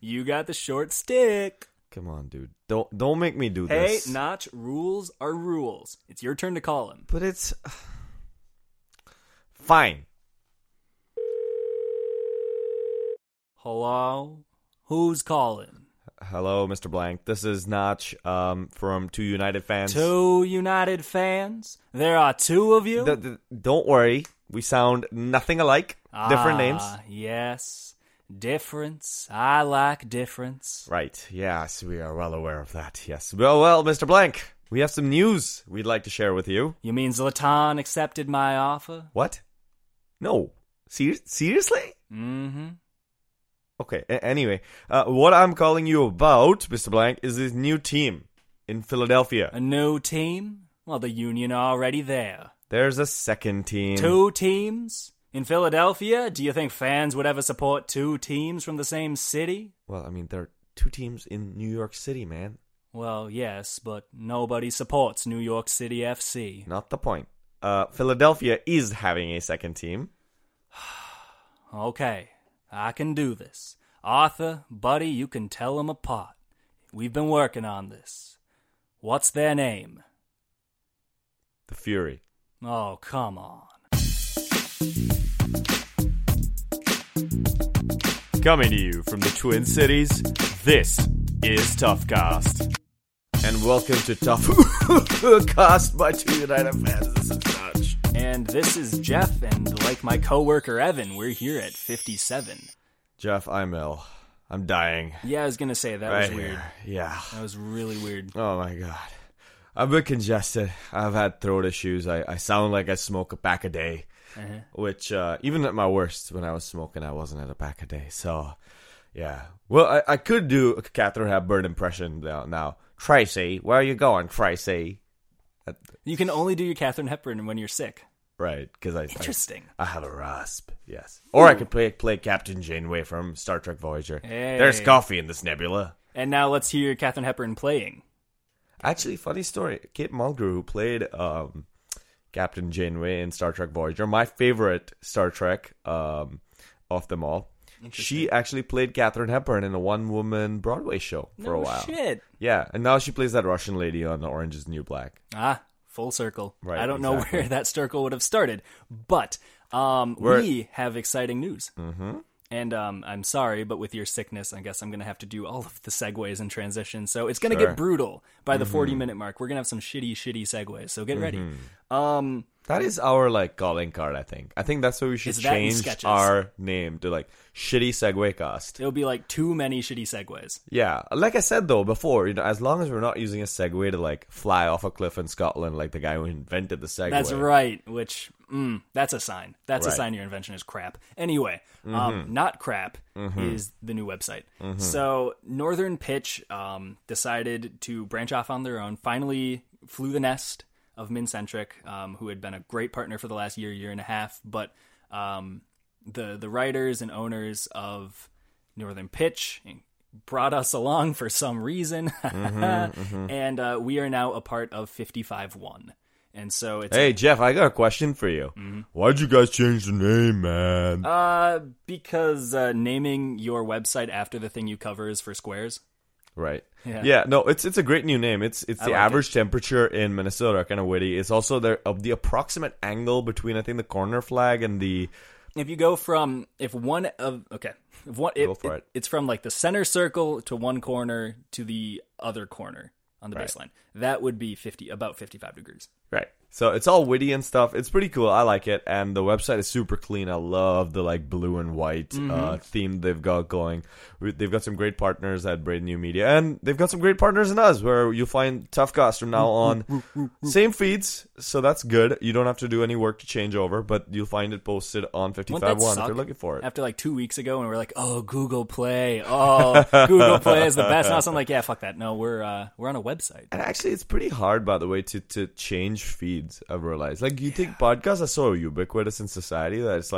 You got the short stick. Come on, dude. Don't make me do this. Hey, Notch, rules are rules. It's your turn to call him. But it's... Fine. Hello? Who's calling? Hello, Mr. Blank. This is Notch from Two United Fans. Two United Fans? There are two of you? Don't worry. We sound nothing alike. Different names. Yes. Difference. I like difference. Right. Yes, we are well aware of that. Yes. Well, Mr. Blank, we have some news we'd like to share with you. You mean Zlatan accepted my offer? What? No. Seriously? Mm-hmm. Okay, anyway, what I'm calling you about, Mr. Blank, is this new team in Philadelphia. A new team? Well, the Union are already there. There's a second team. Two teams? In Philadelphia? Do you think fans would ever support two teams from the same city? Well, I mean, there are two teams in New York City, man. Well, yes, but nobody supports New York City FC. Not the point. Philadelphia is having a second team. Okay. I can do this. Arthur, buddy, you can tell them apart. We've been working on this. What's their name? The Fury. Oh, come on. Coming to you from the Twin Cities, this is Tough Cast. And welcome to Tough Cast by Two United Fans. This is Notch. And this is Jeff, and like my coworker Evan, we're here at 57. Jeff, I'm ill. I'm dying. Yeah, I was going to say, that was weird. Yeah. That was really weird. Oh, my God. I'm a bit congested. I've had throat issues. I sound like I smoke a pack a day, which even at my worst, when I was smoking, I wasn't at a pack a day. So, yeah. Well, I could do a Catherine Hepburn impression now. Tracy, where are you going, Tracy? You can only do your Catherine Hepburn when you're sick. Right, because I have a rasp, yes. Or I could play Captain Janeway from Star Trek Voyager. Hey. There's coffee in this nebula. And now let's hear Catherine Hepburn playing. Actually, funny story. Kate Mulgrew, who played Captain Janeway in Star Trek Voyager, my favorite Star Trek of them all, she actually played Catherine Hepburn in a one-woman Broadway show for a while. Shit. Yeah, and now she plays that Russian lady on Orange is the New Black. Ah, full circle. Right, I don't know where that circle would have started, but we have exciting news. Mm-hmm. And I'm sorry, but with your sickness, I guess I'm going to have to do all of the segues and transitions. So it's going to get brutal by the 40-minute mark. We're going to have some shitty segues, so get ready. That is our, calling card, I think. I think that's why we should change our name to, Shitty Segue Cast. It'll be, too many shitty segues. Yeah. Like I said, though, before, as long as we're not using a segue to, fly off a cliff in Scotland like the guy who invented the segue. That's right, which, that's a sign. That's a sign your invention is crap. Anyway, not crap is the new website. Mm-hmm. So, Northern Pitch decided to branch off on their own, finally flew the nest of Mincentric, who had been a great partner for the last year and a half. But the writers and owners of Northern Pitch brought us along for some reason. And we are now a part of 55-1. And so it's... Hey, Jeff, I got a question for you. Mm-hmm. Why'd you guys change the name, man? Because naming your website after the thing you cover is for squares. Right. Yeah. No, it's a great new name. It's the average temperature in Minnesota, kind of witty. It's also the approximate angle between, I think, the corner flag and the... If you go from... It's from the center circle to one corner to the other corner on the baseline. That would be about 55 degrees. Right. So it's all witty and stuff. It's pretty cool. I like it. And the website is super clean. I love the blue and white theme they've got going. They've got some great partners at Braden New Media. And they've got some great partners in us, where you'll find Tough Cast from now on. Same feeds. So that's good. You don't have to do any work to change over. But you'll find it posted on 55.1 if you're looking for it. After 2 weeks ago, and we're Google Play. Oh, Google Play is the best. And I'm like, yeah, fuck that. No, we're on a website. And actually, it's pretty hard, by the way, to change feeds. I've realized, think podcasts are so ubiquitous in society that it's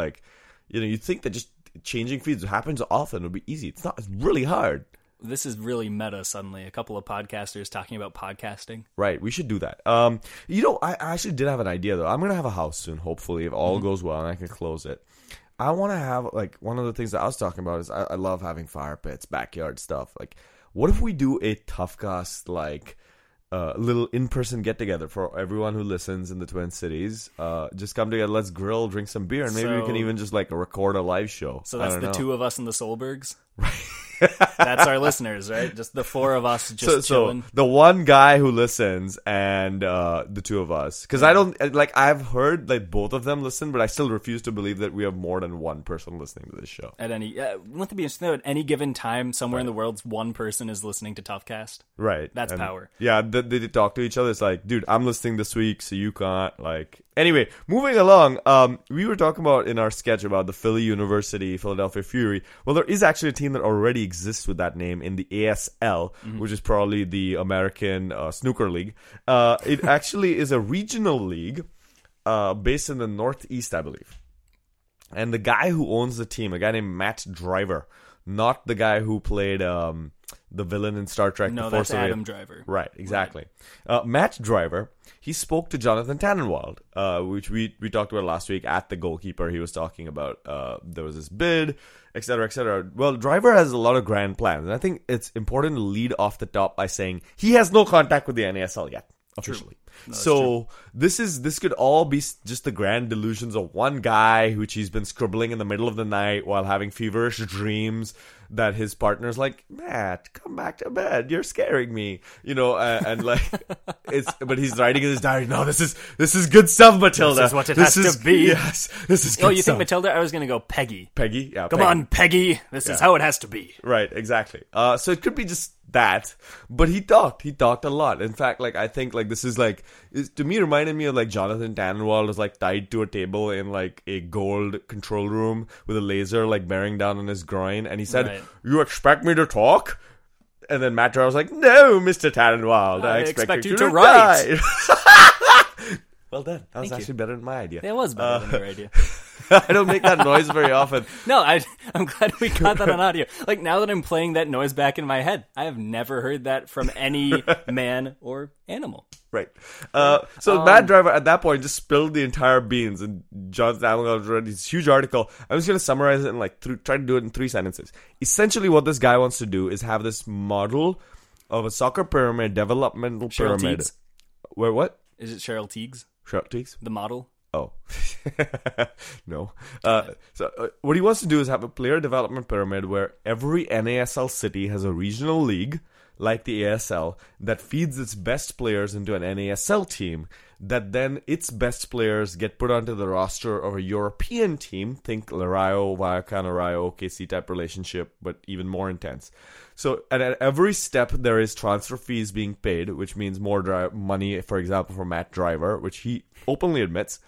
you think that just changing feeds happens often would be easy. It's not. It's really hard. This is really meta. Suddenly, a couple of podcasters talking about podcasting. Right, we should do that. I actually did have an idea though. I'm gonna have a house soon, hopefully, if all goes well, and I can close it. I want to have, like, one of the things that I was talking about is I love having fire pits, backyard stuff. Like, what if we do a Tough Cast, like, little in-person get-together for everyone who listens in the Twin Cities? Just come together, let's grill, drink some beer, and maybe we can even just, like, record a live show. So that's the two of us in the Solbergs? Right. That's our listeners, right? Just the four of us just chilling. So the one guy who listens and the two of us. Because I don't, like, I've heard like both of them listen, but I still refuse to believe that we have more than one person listening to this show. At any, wouldn't it be interesting though, at any given time, somewhere in the world, one person is listening to Toughcast? Right. That's power. Yeah, they talk to each other. It's like, dude, I'm listening this week, so you can't, like... Anyway, moving along, we were talking about in our sketch about the Philadelphia Fury. Well, there is actually a team that already exists with that name in the ASL, which is probably the American Snooker League. It actually is a regional league based in the Northeast, I believe. And the guy who owns the team, a guy named Matt Driver, not the guy who played... the villain in Star Trek. No, that's Adam Driver. Right, exactly. Right. Matt Driver, he spoke to Jonathan Tannenwald, which we talked about last week at the goalkeeper. He was talking about there was this bid, et cetera, et cetera. Well, Driver has a lot of grand plans, and I think it's important to lead off the top by saying he has no contact with the NASL yet. Officially. No, so this could all be just the grand delusions of one guy, which he's been scribbling in the middle of the night while having feverish dreams that his partner's like, Matt, come back to bed. You're scaring me, you know. And like, it's but he's writing in his diary. No, this is good stuff, Matilda. This is what it this has is, to be. Yes, this is. Oh, good you stuff. Think Matilda? I was gonna go Peggy. Peggy, yeah. Come Peggy. On, Peggy. This is how it has to be. Right, exactly. So it could be just. That, but he talked a lot. In fact, like I think like this is like to me reminded me of like Jonathan Tannenwald was like tied to a table in like a gold control room with a laser like bearing down on his groin, and he said, "You expect me to talk?" And then Matt Driver was like, "No, Mr. Tannenwald, I expect you to write." Well done. That was actually better than my idea. It was better than your idea. I don't make that noise very often. No, I'm glad we got that on audio. Like, now that I'm playing that noise back in my head, I have never heard that from any man or animal. Right. So Matt Driver, at that point, just spilled the entire beans. And Jonathan Allen read this huge article. I'm just going to summarize it and, like, try to do it in 3 sentences. Essentially, what this guy wants to do is have this model of a soccer pyramid, developmental Cheryl pyramid. Teagues? Where what? Is it Cheryl Teagues? Cheryl Teagues? The model? Oh. No. So what he wants to do is have a player development pyramid where every NASL city has a regional league, like the ASL, that feeds its best players into an NASL team, that then its best players get put onto the roster of a European team, think Larayo, Vallecano, Rayo, OKC-type relationship, but even more intense. So at every step, there is transfer fees being paid, which means more money, for example, for Matt Driver, which he openly admits.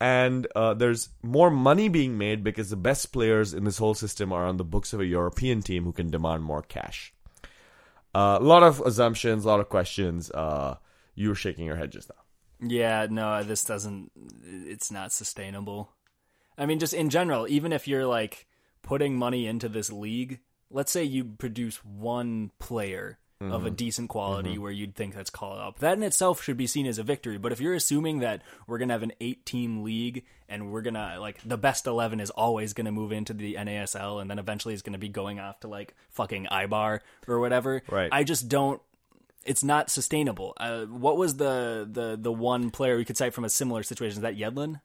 And there's more money being made because the best players in this whole system are on the books of a European team who can demand more cash. A lot of assumptions, a lot of questions. You were shaking your head just now. Yeah, no, this doesn't... It's not sustainable. I mean, just in general, even if you're, like, putting money into this league, let's say you produce one player... Mm-hmm. of a decent quality where you'd think that's called up. That in itself should be seen as a victory, but if you're assuming that we're going to have an 8-team league and we're going to, like, the best 11 is always going to move into the NASL and then eventually is going to be going off to, like, fucking Ibar or whatever, right. I just don't, it's not sustainable. What was the one player we could cite from a similar situation? Is that Yedlin?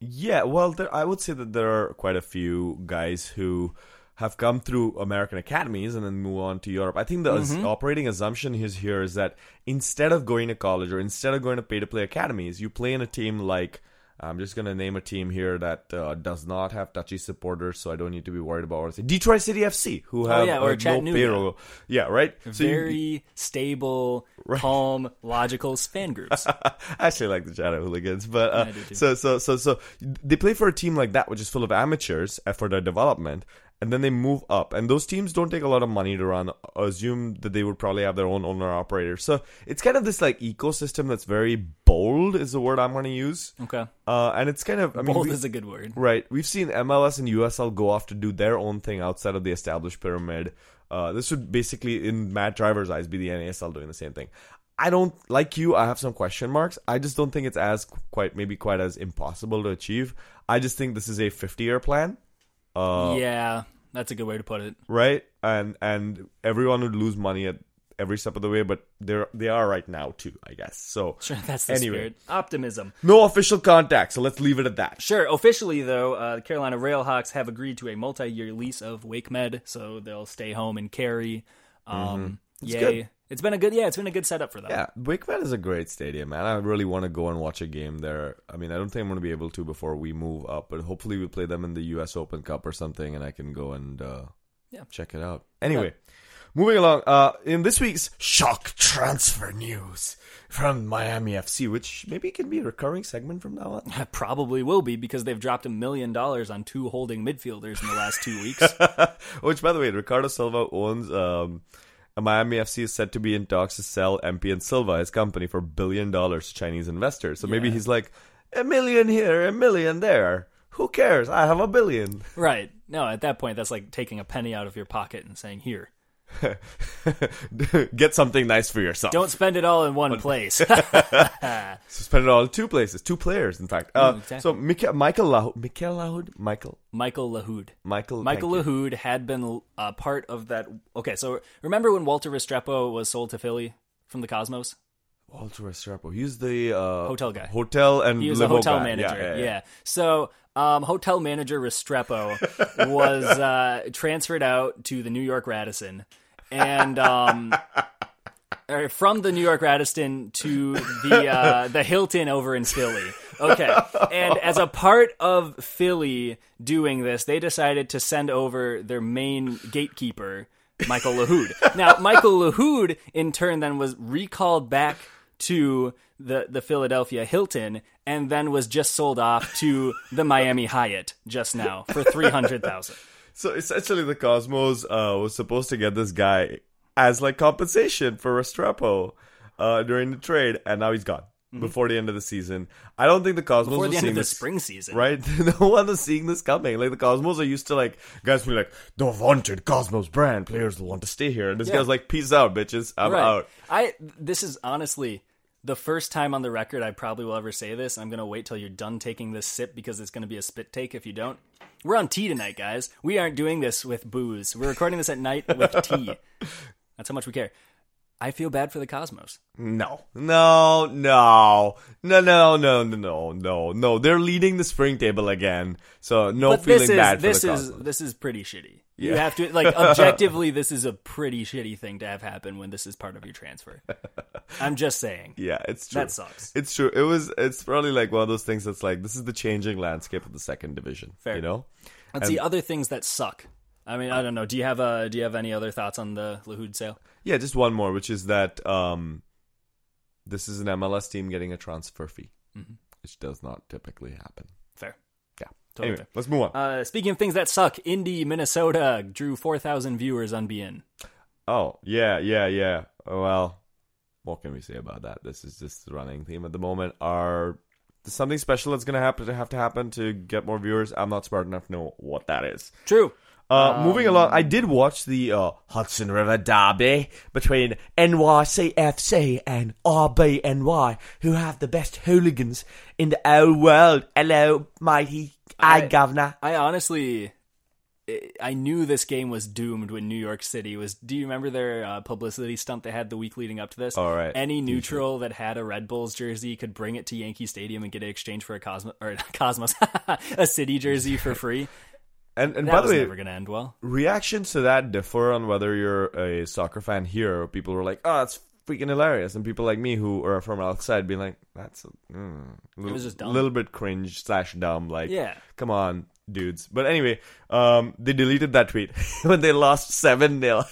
Yeah, well, I would say that there are quite a few guys who... have come through American academies and then move on to Europe. I think the operating assumption is here is that instead of going to college or instead of going to pay-to-play academies, you play in a team like, I'm just going to name a team here that does not have touchy supporters, so I don't need to be worried about what I say. Detroit City FC, who have or no payroll. Yeah, right? Very stable, calm, logical fan groups. I actually like the Chattanooga Hooligans. But, yeah, I do too. So they play for a team like that, which is full of amateurs for their development. And then they move up. And those teams don't take a lot of money to run. I assume that they would probably have their own owner-operator. So it's kind of this like ecosystem that's very bold is the word I'm going to use. Okay. And it's kind of... I mean, bold is a good word. Right. We've seen MLS and USL go off to do their own thing outside of the established pyramid. This would basically, in Matt Driver's eyes, be the NASL doing the same thing. I don't, like you, I have some question marks. I just don't think it's as quite as impossible to achieve. I just think this is a 50-year plan. Yeah, that's a good way to put it. Right? And everyone would lose money at every step of the way, but they are right now too, I guess. So sure, that's the spirit. Optimism. No official contact, so let's leave it at that. Sure. Officially, though, the Carolina Railhawks have agreed to a multi-year lease of Wake Med, so they'll stay home and carry. It's yay. Good. It's been a good setup for that. Yeah, Wake Med is a great stadium, man. I really want to go and watch a game there. I mean, I don't think I'm going to be able to before we move up, but hopefully we play them in the US Open Cup or something, and I can go and check it out. Anyway. Yeah. Moving along, in this week's shock transfer news from Miami FC, which maybe can be a recurring segment from now on. Probably will be, because they've dropped $1 million on two holding midfielders in the last 2 weeks. Which, by the way, Ricardo Silva owns... Miami FC is said to be in talks to sell MP and Silva, his company, for $1 billion to Chinese investors. So maybe he's like, $1 million here, $1 million there. Who cares? I have $1 billion. Right. No, at that point, that's like taking a penny out of your pocket and saying, here. Get something nice for yourself. Don't spend it all in one place. So spend it all in two places. Two players, in fact. Exactly. So Michael Lahoud had been part of that. Okay, so remember when Walter Restrepo was sold to Philly from the Cosmos? Walter Restrepo. He's the hotel guy. Hotel and he was the hotel manager. Yeah. So hotel manager Restrepo was transferred out to the New York Radisson. And from the New York Radisson to the Hilton over in Philly. Okay. And as a part of Philly doing this, they decided to send over their main gatekeeper, Michael Lahoud. Now, Michael Lahoud, in turn, then was recalled back to the Philadelphia Hilton, and then was just sold off to the Miami Hyatt just now for $300,000. So essentially, the Cosmos was supposed to get this guy as like compensation for Restrepo during the trade, and now he's gone. Before the end of the season. I don't think the Cosmos were seeing this. Before the end of the spring season. Right? No one was seeing this coming. Like, the Cosmos are used to, like, guys being like, the wanted Cosmos brand. Players will want to stay here. And this guy's like, peace out, bitches. I'm out. This is honestly the first time on the record I probably will ever say this. I'm going to wait till you're done taking this sip because it's going to be a spit take if you don't. We're on tea tonight, guys. We aren't doing this with booze. We're recording this at night with tea. That's how much we care. I feel bad for the Cosmos. No. They're leading the spring table again, so feeling bad for the Cosmos. This is pretty shitty. Yeah. You have to, like, objectively, this is a pretty shitty thing to have happen when this is part of your transfer. I'm just saying. Yeah, it's true. That sucks. It's true. It's probably like one of those things that's like, this is the changing landscape of the second division. Fair. You know? Let's see other things that suck. I mean, I don't know. Do you have any other thoughts on the Lahoud sale? Yeah, just one more, which is that this is an MLS team getting a transfer fee, which does not typically happen. Fair. Yeah. Totally anyway, fair. Let's move on. Speaking of things that suck, Indy, Minnesota drew 4,000 viewers on BN. Oh, yeah. Well, what can we say about that? This is just the running theme at the moment. There's something special that's going to have to happen to get more viewers. I'm not smart enough to know what that is. True. Moving along, I did watch the Hudson River Derby between NYCFC and RBNY, who have the best hooligans in the whole world. Hello, mighty. Aye, governor. I honestly... I knew this game was doomed when New York City was... Do you remember their publicity stunt they had the week leading up to this? All right. Any neutral that had a Red Bulls jersey could bring it to Yankee Stadium and get an exchange for a City jersey for free. And by the way, never gonna end well. Reactions to that differ on whether you're a soccer fan here. Or people were like, "Oh, it's freaking hilarious," and people like me who are from outside being like, "That's a little bit cringe / dumb." Like, come on, dudes. But anyway, they deleted that tweet when they lost 7-0.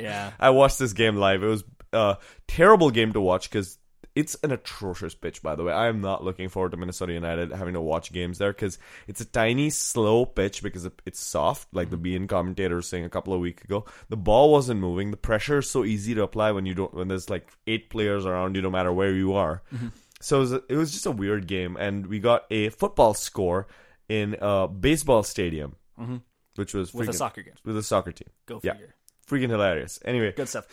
Yeah, I watched this game live. It was a terrible game to watch because it's an atrocious pitch, by the way. I am not looking forward to Minnesota United having to watch games there because it's a tiny, slow pitch because it's soft, like the BN commentator was saying a couple of weeks ago. The ball wasn't moving. The pressure is so easy to apply when there's like 8 players around you, no matter where you are. So it was just a weird game, and we got a football score in a baseball stadium, which was with a soccer team. Go figure. freaking hilarious. Anyway. Good stuff.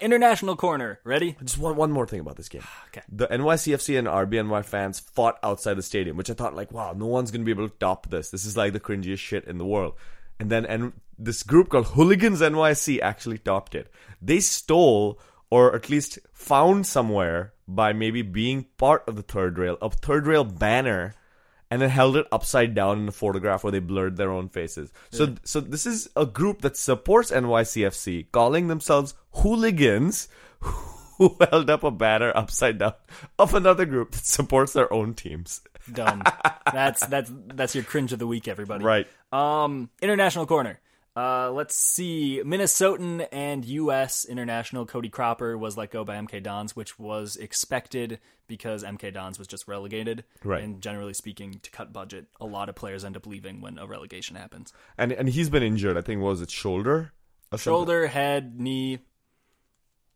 International corner. Ready? Just one more thing about this game. Okay. The NYCFC and RBNY fans fought outside the stadium, which I thought, like, wow, no one's going to be able to top this. This is like the cringiest shit in the world. And this group called Hooligans NYC actually topped it. They stole, or at least found somewhere by maybe being part of the third rail, a third rail banner, and then held it upside down in a photograph where they blurred their own faces. Yeah. So this is a group that supports NYCFC, calling themselves Hooligans, who held up a banner upside down of another group that supports their own teams. Dumb. That's your cringe of the week, everybody. Right. International corner. Let's see. Minnesotan and U.S. international Cody Cropper was let go by MK Dons, which was expected because MK Dons was just relegated. Right. And generally speaking, to cut budget, a lot of players end up leaving when a relegation happens. And he's been injured. I think, what was it, shoulder? Shoulder, head, knee.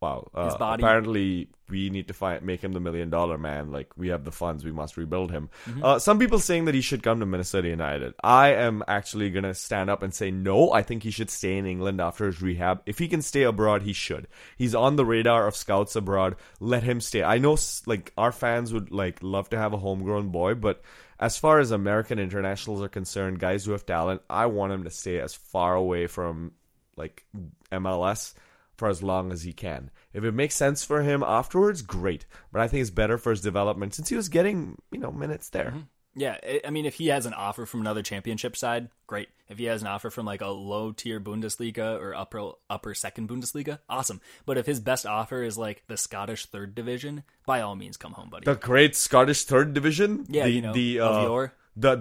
Wow. His body. Apparently, we need to make him the $1 million man. Like, we have the funds. We must rebuild him. Mm-hmm. Some people saying that he should come to Minnesota United. I am actually going to stand up and say, no, I think he should stay in England after his rehab. If he can stay abroad, he should. He's on the radar of scouts abroad. Let him stay. I know, like, our fans would, like, love to have a homegrown boy, but as far as American internationals are concerned, guys who have talent, I want him to stay as far away from, like, MLS for as long as he can. If it makes sense for him afterwards, great. But I think it's better for his development since he was getting, minutes there. Mm-hmm. Yeah, I mean, if he has an offer from another championship side, great. If he has an offer from like a low-tier Bundesliga or upper second Bundesliga, awesome. But if his best offer is like the Scottish third division, by all means, come home, buddy. The great Scottish third division? Yeah, the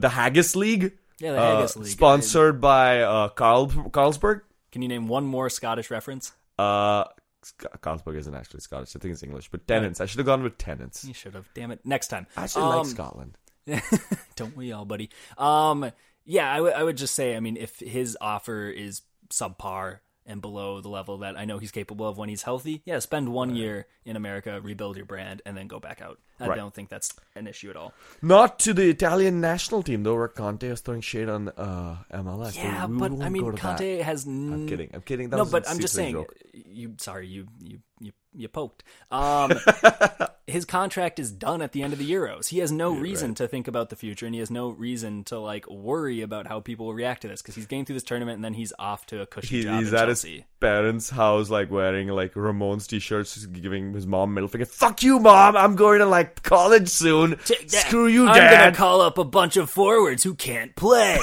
Haggis League? Yeah, the Haggis League. Sponsored by Carlsberg? Can you name one more Scottish reference? Carlsberg isn't actually Scottish. I think it's English. But Tennants. I should have gone with Tennants. You should have. Damn it. Next time. I actually like Scotland. Don't we all, buddy? Yeah, I would just say, I mean, if his offer is subpar and below the level that I know he's capable of when he's healthy, yeah, spend 1 year in America, rebuild your brand, and then go back out. I don't think that's an issue at all. Not to the Italian national team, though, where Conte is throwing shade on MLS. Yeah, but I mean, Conte has... I'm kidding. I'm just saying... Joke. You poked. His contract is done at the end of the Euros. He has no reason to think about the future, and he has no reason to like worry about how people will react to this because he's getting through this tournament, and then he's off to a cushy job. He's at Chelsea. His parents' house, like wearing like Ramones t-shirts, giving his mom middle finger. Fuck you, mom! I'm going to like college soon. Screw you, dad! I'm gonna call up a bunch of forwards who can't play.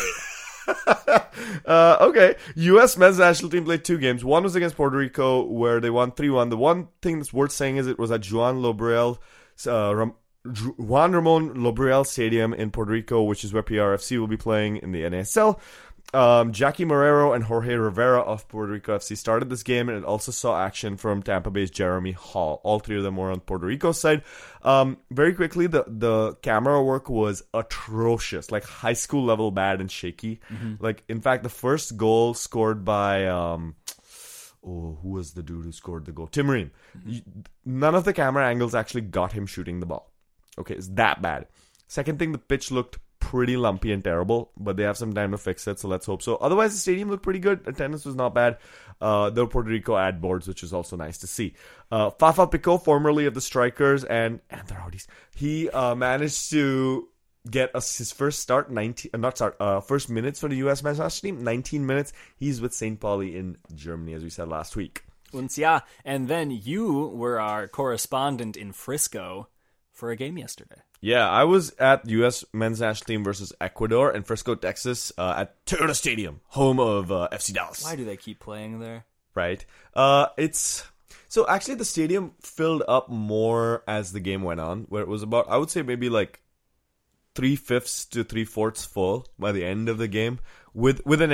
Okay, U.S. men's national team played two games. One was against Puerto Rico, where they won 3-1. The one thing that's worth saying is it was at Juan Ramon Lobreal Stadium in Puerto Rico, which is where PRFC will be playing in the NASL. Jackie Marrero and Jorge Rivera of Puerto Rico FC started this game, and it also saw action from Tampa Bay's Jeremy Hall. All three of them were on Puerto Rico's side. Very quickly, the camera work was atrocious, like high school level bad and shaky. Mm-hmm. Like, in fact, the first goal scored by who was the dude who scored the goal? Tim Ream. Mm-hmm. None of the camera angles actually got him shooting the ball. Okay, it's that bad. Second thing, the pitch looked pretty lumpy and terrible, but they have some time to fix it, so let's hope so. Otherwise, the stadium looked pretty good. Attendance was not bad. There were Puerto Rico ad boards, which is also nice to see. Fafa Pico, formerly of the Strikers and the Rowdies, he managed to get his first start, first minutes for the U.S. men's national team, 19 minutes. He's with St. Pauli in Germany, as we said last week. And then you were our correspondent in Frisco for a game yesterday. Yeah, I was at U.S. men's national team versus Ecuador in Frisco, Texas, at Toyota Stadium, home of FC Dallas. Why do they keep playing there? Right. So actually, the stadium filled up more as the game went on, where it was about, I would say, maybe like 3/5 to 3/4 full by the end of the game, with an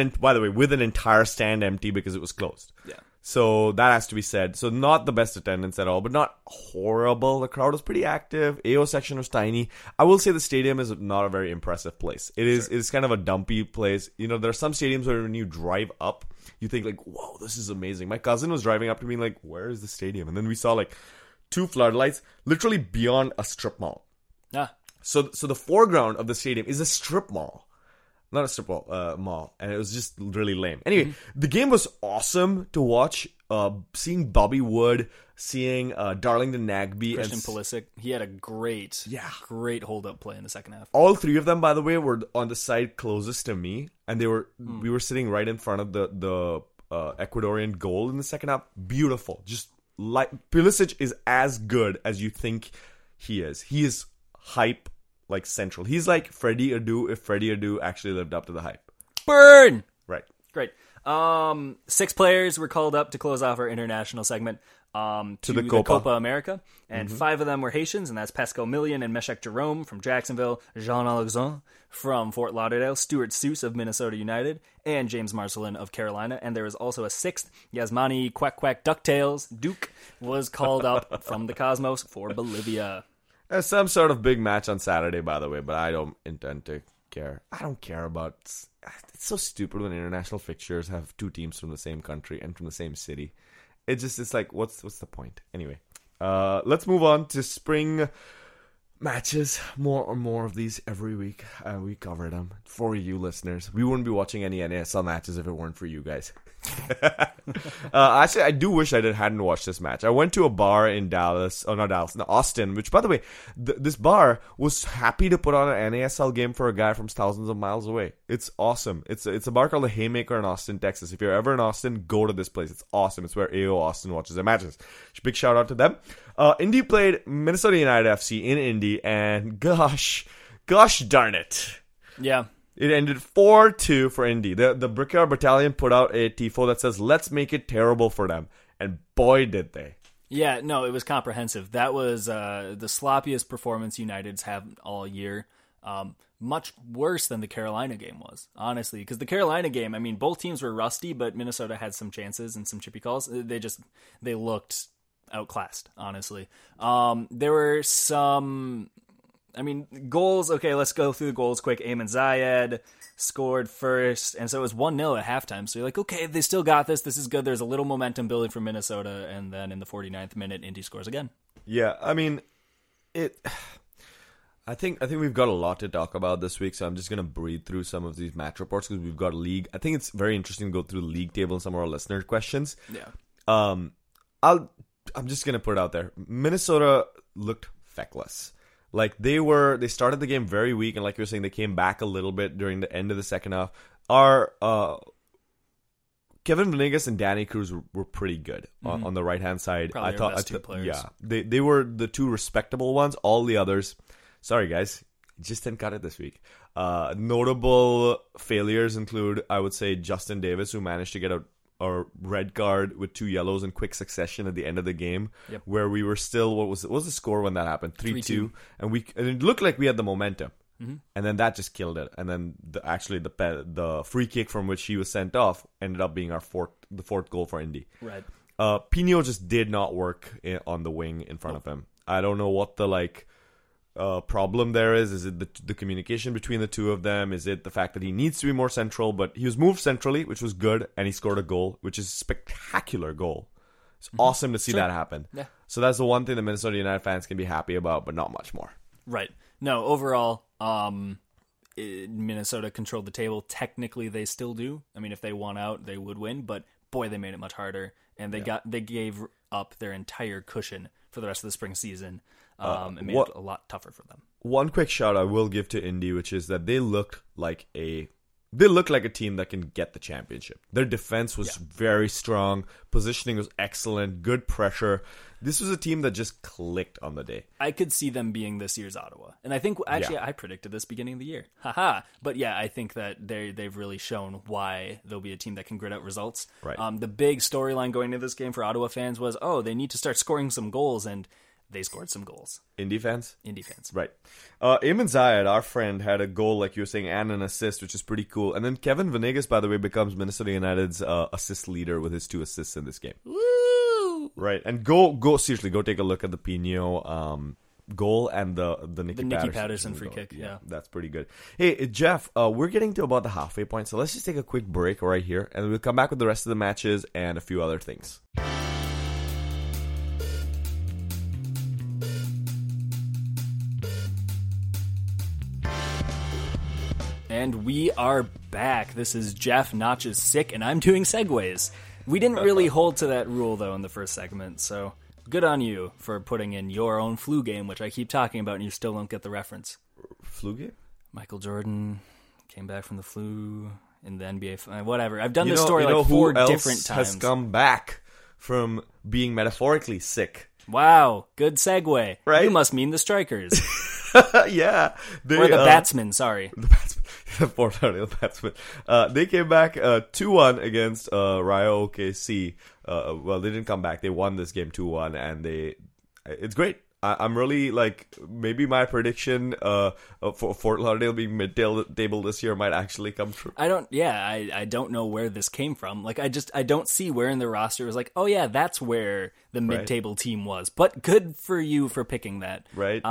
entire stand empty because it was closed. Yeah. So that has to be said. So not the best attendance at all, but not horrible. The crowd was pretty active. AO section was tiny. I will say the stadium is not a very impressive place. It is. Sure. It's kind of a dumpy place. There are some stadiums where when you drive up, you think like, whoa, this is amazing. My cousin was driving up to me like, where is the stadium? And then we saw like two floodlights literally beyond a strip mall. Yeah. So the foreground of the stadium is a strip mall. Not a strip mall. And it was just really lame. Anyway, the game was awesome to watch. Seeing Bobby Wood, seeing Darlington Nagbe. Christian Pulisic. He had a great hold-up play in the second half. All three of them, by the way, were on the side closest to me. And they were we were sitting right in front of the Ecuadorian goal in the second half. Beautiful. Just like Pulisic is as good as you think he is. He is hype, like central. He's like Freddie Adu if Freddie Adu actually lived up to the hype. Burn! Right. Great. 6 players were called up to close off our international segment to the Copa America, and 5 of them were Haitians, and that's Pascal Million and Meshach Jerome from Jacksonville, Jean Alexandre from Fort Lauderdale, Stuart Seuss of Minnesota United, and James Marcelin of Carolina. And there was also a 6th, Yasmani Quack Quack Ducktails Duke was called up from the Cosmos for Bolivia. There's some sort of big match on Saturday, by the way, but I don't intend to care. I don't care about... It's so stupid when international fixtures have 2 teams from the same country and from the same city. It just is like, what's the point? Anyway, let's move on to spring matches. More of these every week. We cover them for you listeners. We wouldn't be watching any NASL matches if it weren't for you guys. Actually, I do wish I hadn't watched this match. I went to a bar in Austin, which, by the way, this bar was happy to put on an NASL game for a guy from thousands of miles away. It's awesome. It's a bar called the Haymaker in Austin, Texas. If you're ever in Austin, go to this place. It's awesome. It's where AO Austin watches their matches. Big shout out to them. Indy played Minnesota United FC in Indy, and gosh darn it. Yeah. It ended 4-2 for Indy. The Brickyard Battalion put out a tifo that says, let's make it terrible for them. And boy, did they. Yeah, no, it was comprehensive. That was the sloppiest performance United's have all year. Much worse than the Carolina game was, honestly. Because the Carolina game, I mean, both teams were rusty, but Minnesota had some chances and some chippy calls. They looked... outclassed, honestly. There were some... I mean, goals... Okay, let's go through the goals quick. Ayman Zayed scored first, and so it was 1-0 at halftime. So you're like, okay, they still got this. This is good. There's a little momentum building for Minnesota, and then in the 49th minute, Indy scores again. Yeah, I mean, I think we've got a lot to talk about this week, so I'm just going to breathe through some of these match reports because we've got league. I think it's very interesting to go through the league table and some of our listener questions. Yeah. I'm just going to put it out there. Minnesota looked feckless. Like, they started the game very weak, and like you were saying, they came back a little bit during the end of the second half. Our Kevin Venegas and Danny Cruz were pretty good on the right-hand side. Probably our best 2 players. Yeah, they were the 2 respectable ones. All the others, sorry guys, just didn't cut it this week. Notable failures include, I would say, Justin Davis, who managed to get a red card with 2 yellows in quick succession at the end of the game, where we were still, what was the score when that happened? 3-2, and it looked like we had the momentum, and then that just killed it. And then the free kick from which he was sent off ended up being the fourth goal for Indy. Right. Pino just did not work on the wing in front of him. I don't know what the problem there is. Is it the communication between the 2 of them? Is it the fact that he needs to be more central? But he was moved centrally, which was good, and he scored a goal, which is a spectacular goal. It's awesome to see that happen. Yeah. So that's the one thing the Minnesota United fans can be happy about, but not much more. Right. No, overall, Minnesota controlled the table. Technically, they still do. I mean, if they won out, they would win, but boy, they made it much harder, and they gave up their entire cushion for the rest of the spring season. It made it a lot tougher for them. One quick shout I will give to Indy, which is that they looked like a team that can get the championship. Their defense was very strong, positioning was excellent, good pressure. This was a team that just clicked on the day. I could see them being this year's Ottawa, and I think I predicted this beginning of the year. Haha! But yeah, I think that they've really shown why they'll be a team that can grit out results. Right. The big storyline going into this game for Ottawa fans was, they need to start scoring some goals, and they scored some goals. Indy fans. Right. Eamon Zayed, our friend, had a goal, like you were saying, and an assist, which is pretty cool. And then Kevin Venegas, by the way, becomes Minnesota United's assist leader with his 2 assists in this game. Woo! Right. And go seriously, go take a look at the Pino goal and the Nicky Patterson free kick. Yeah, that's pretty good. Hey, Jeff, we're getting to about the halfway point, so let's just take a quick break right here, and we'll come back with the rest of the matches and a few other things. and we are back. This is Jeff, Notch is sick, and I'm doing segues. We didn't really hold to that rule, though, in the first segment, so good on you for putting in your own flu game, which I keep talking about, and you still don't get the reference. Flu game? Michael Jordan came back from the flu in the NBA, whatever. I've done this story like four different times. Who else has come back from being metaphorically sick? Wow, good segue. Right? You must mean the Strikers. Yeah. Or the Batsmen, sorry. The Batsmen. They came back 2-1 against Rio KC. Well, they didn't come back. They won this game 2-1, and it's great. I'm really, maybe my prediction for Fort Lauderdale being mid-table this year might actually come true. I don't know where this came from. I don't see where in the roster it was like, oh, yeah, that's where the mid-table team was. But good for you for picking that. Right.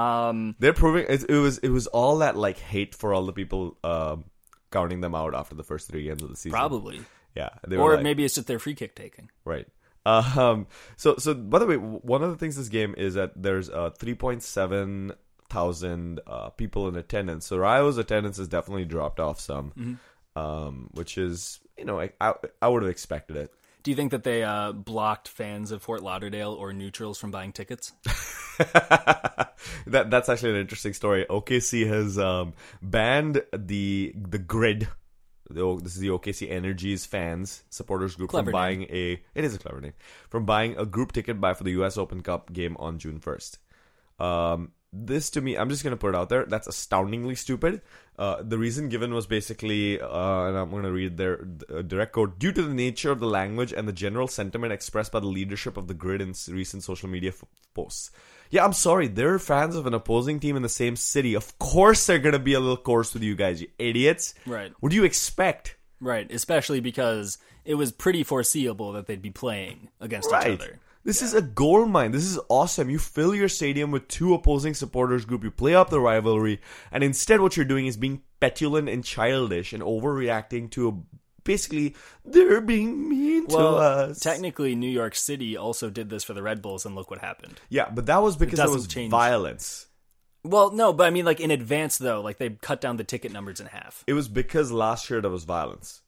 They're proving, it was all that, hate for all the people counting them out after the first three games of the season. Probably. Yeah. Or maybe it's just their free kick taking. Right. So by the way, one of the things this game is that there's 3,700 people in attendance. So Rio's attendance has definitely dropped off some, which is, I would have expected it. Do you think that they blocked fans of Fort Lauderdale or neutrals from buying tickets? That's actually an interesting story. OKC has banned the grid. This is the OKC Energy's fans supporters group from buying It is a clever name. From buying a group ticket for the US Open Cup game on June 1st. This to me, I'm just going to put it out there. That's astoundingly stupid. The reason given was basically, and I'm going to read their direct quote, due to the nature of the language and the general sentiment expressed by the leadership of the grid in recent social media posts. Yeah, I'm sorry. They're fans of an opposing team in the same city. Of course they're going to be a little coarse with you guys, you idiots. Right. What do you expect? Right, especially because it was pretty foreseeable that they'd be playing against each other. This is a gold mine. This is awesome. You fill your stadium with two opposing supporters group. You play up the rivalry. And instead what you're doing is being petulant and childish and overreacting to basically, they're being mean to us. Technically, New York City also did this for the Red Bulls, and look what happened. Yeah, but that was because there was violence. Well, no, but I mean, in advance, though, they cut down the ticket numbers in half. It was because last year there was violence.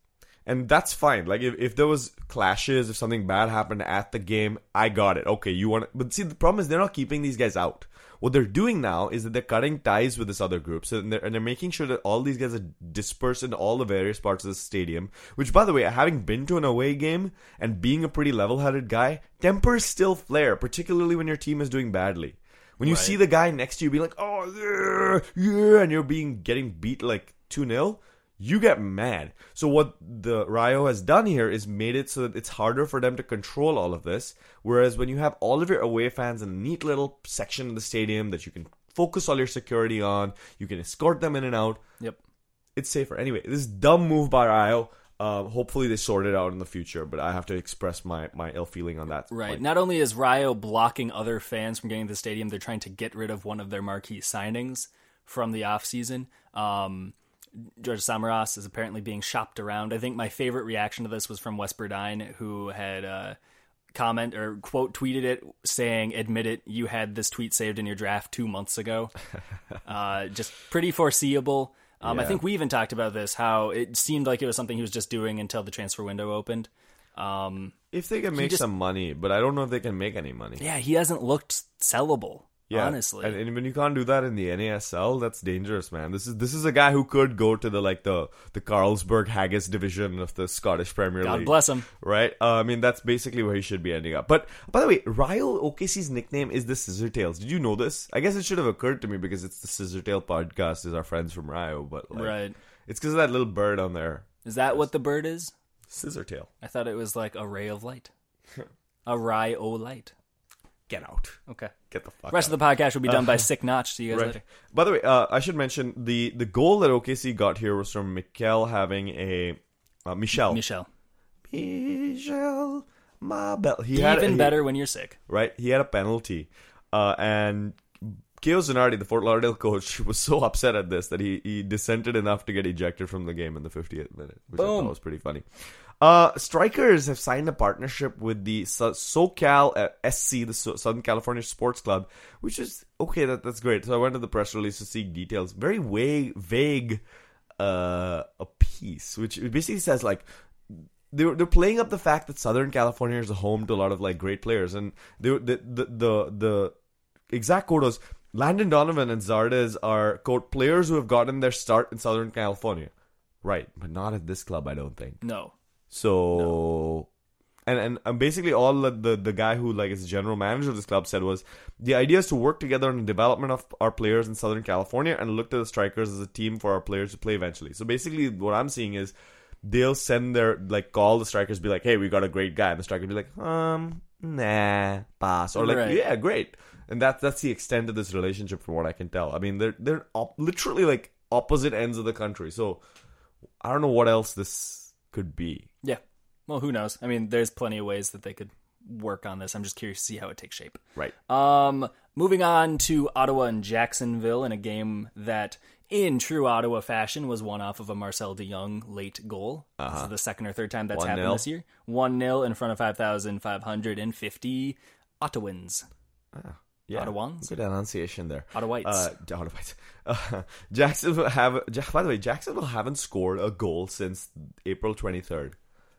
And that's fine. If there was clashes, if something bad happened at the game, I got it. Okay, you want... But see, the problem is they're not keeping these guys out. What they're doing now is that they're cutting ties with this other group. So they're making sure that all these guys are dispersed in all the various parts of the stadium. Which, by the way, having been to an away game and being a pretty level-headed guy, tempers still flare, particularly when your team is doing badly. When you see the guy next to you being like, oh, yeah, and you're getting beat 2-0... You get mad. So what the Rio has done here is made it so that it's harder for them to control all of this. Whereas when you have all of your away fans in a neat little section of the stadium that you can focus all your security on, you can escort them in and out. Yep. It's safer. Anyway, this is a dumb move by Rio. Hopefully they sort it out in the future, but I have to express my ill feeling on that. Right. Not only is Rio blocking other fans from getting to the stadium, they're trying to get rid of one of their marquee signings from the offseason. George Samaras is apparently being shopped around. I think my favorite reaction to this was from Wes Burdine, who had comment or quote tweeted it saying, admit it, you had this tweet saved in your draft 2 months ago. Just pretty foreseeable. I think we even talked about this, how it seemed like it was something he was just doing until the transfer window opened. If they can make some money, but I don't know if they can make any money. Yeah, he hasn't looked sellable. Yeah, honestly, and when you can't do that in the NASL, that's dangerous, man. This is a guy who could go to the Carlsberg Haggis division of the Scottish Premier League. God bless him, right? I mean, that's basically where he should be ending up. But by the way, Rio OKC's nickname is the Scissor Tails. Did you know this? I guess it should have occurred to me because it's the Scissor Tail podcast. Is our friends from Rio, but it's because of that little bird on there. Is that what the bird is? Scissor Tail. I thought it was a ray of light, a Rio light. Get out. Okay. Get the fuck out. The rest of the podcast will be done by Sick Notch. See you guys later. By the way, I should mention the goal that OKC got here was from Mikel having a... Michel, my bell. Better when you're sick. Right? He had a penalty. And Keo Zanardi, the Fort Lauderdale coach, was so upset at this that he dissented enough to get ejected from the game in the 50th minute. Which I thought was pretty funny. Strikers have signed a partnership with the SoCal SC, the Southern California Sports Club, which is okay. That's great. So I went to the press release to see details. Very vague a piece which basically says like they're playing up the fact that Southern California is home to a lot of like great players, and the exact quote was Landon Donovan and Zardes are, quote, players who have gotten their start in Southern California. Right, but not at this club, I don't think. No. So, and basically all the guy who like is general manager of this club said was, the idea is to work together on the development of our players in Southern California and look to the strikers as a team for our players to play eventually. So basically what I'm seeing is they'll send their, like, call the strikers, be like, hey, we got a great guy. And the striker will be like, nah, pass. Or like, right. Yeah, great. And that's the extent of this relationship from what I can tell. I mean, they're literally like opposite ends of the country. So I don't know what else this could be. Yeah. Well, who knows? I mean, there's plenty of ways that they could work on this. I'm just curious to see how it takes shape. Right. Moving on to Ottawa and Jacksonville in a game that, in true Ottawa fashion, was won off of a Marcel de Jong late goal. Uh-huh. This is the second or third time that's happened this year. 1-0 in front of 5,550 Ottawans. Ah. Yeah, Ottawans? Good enunciation there. Ottowites. Ottowites. By the way, Jacksonville haven't scored a goal since April 23rd.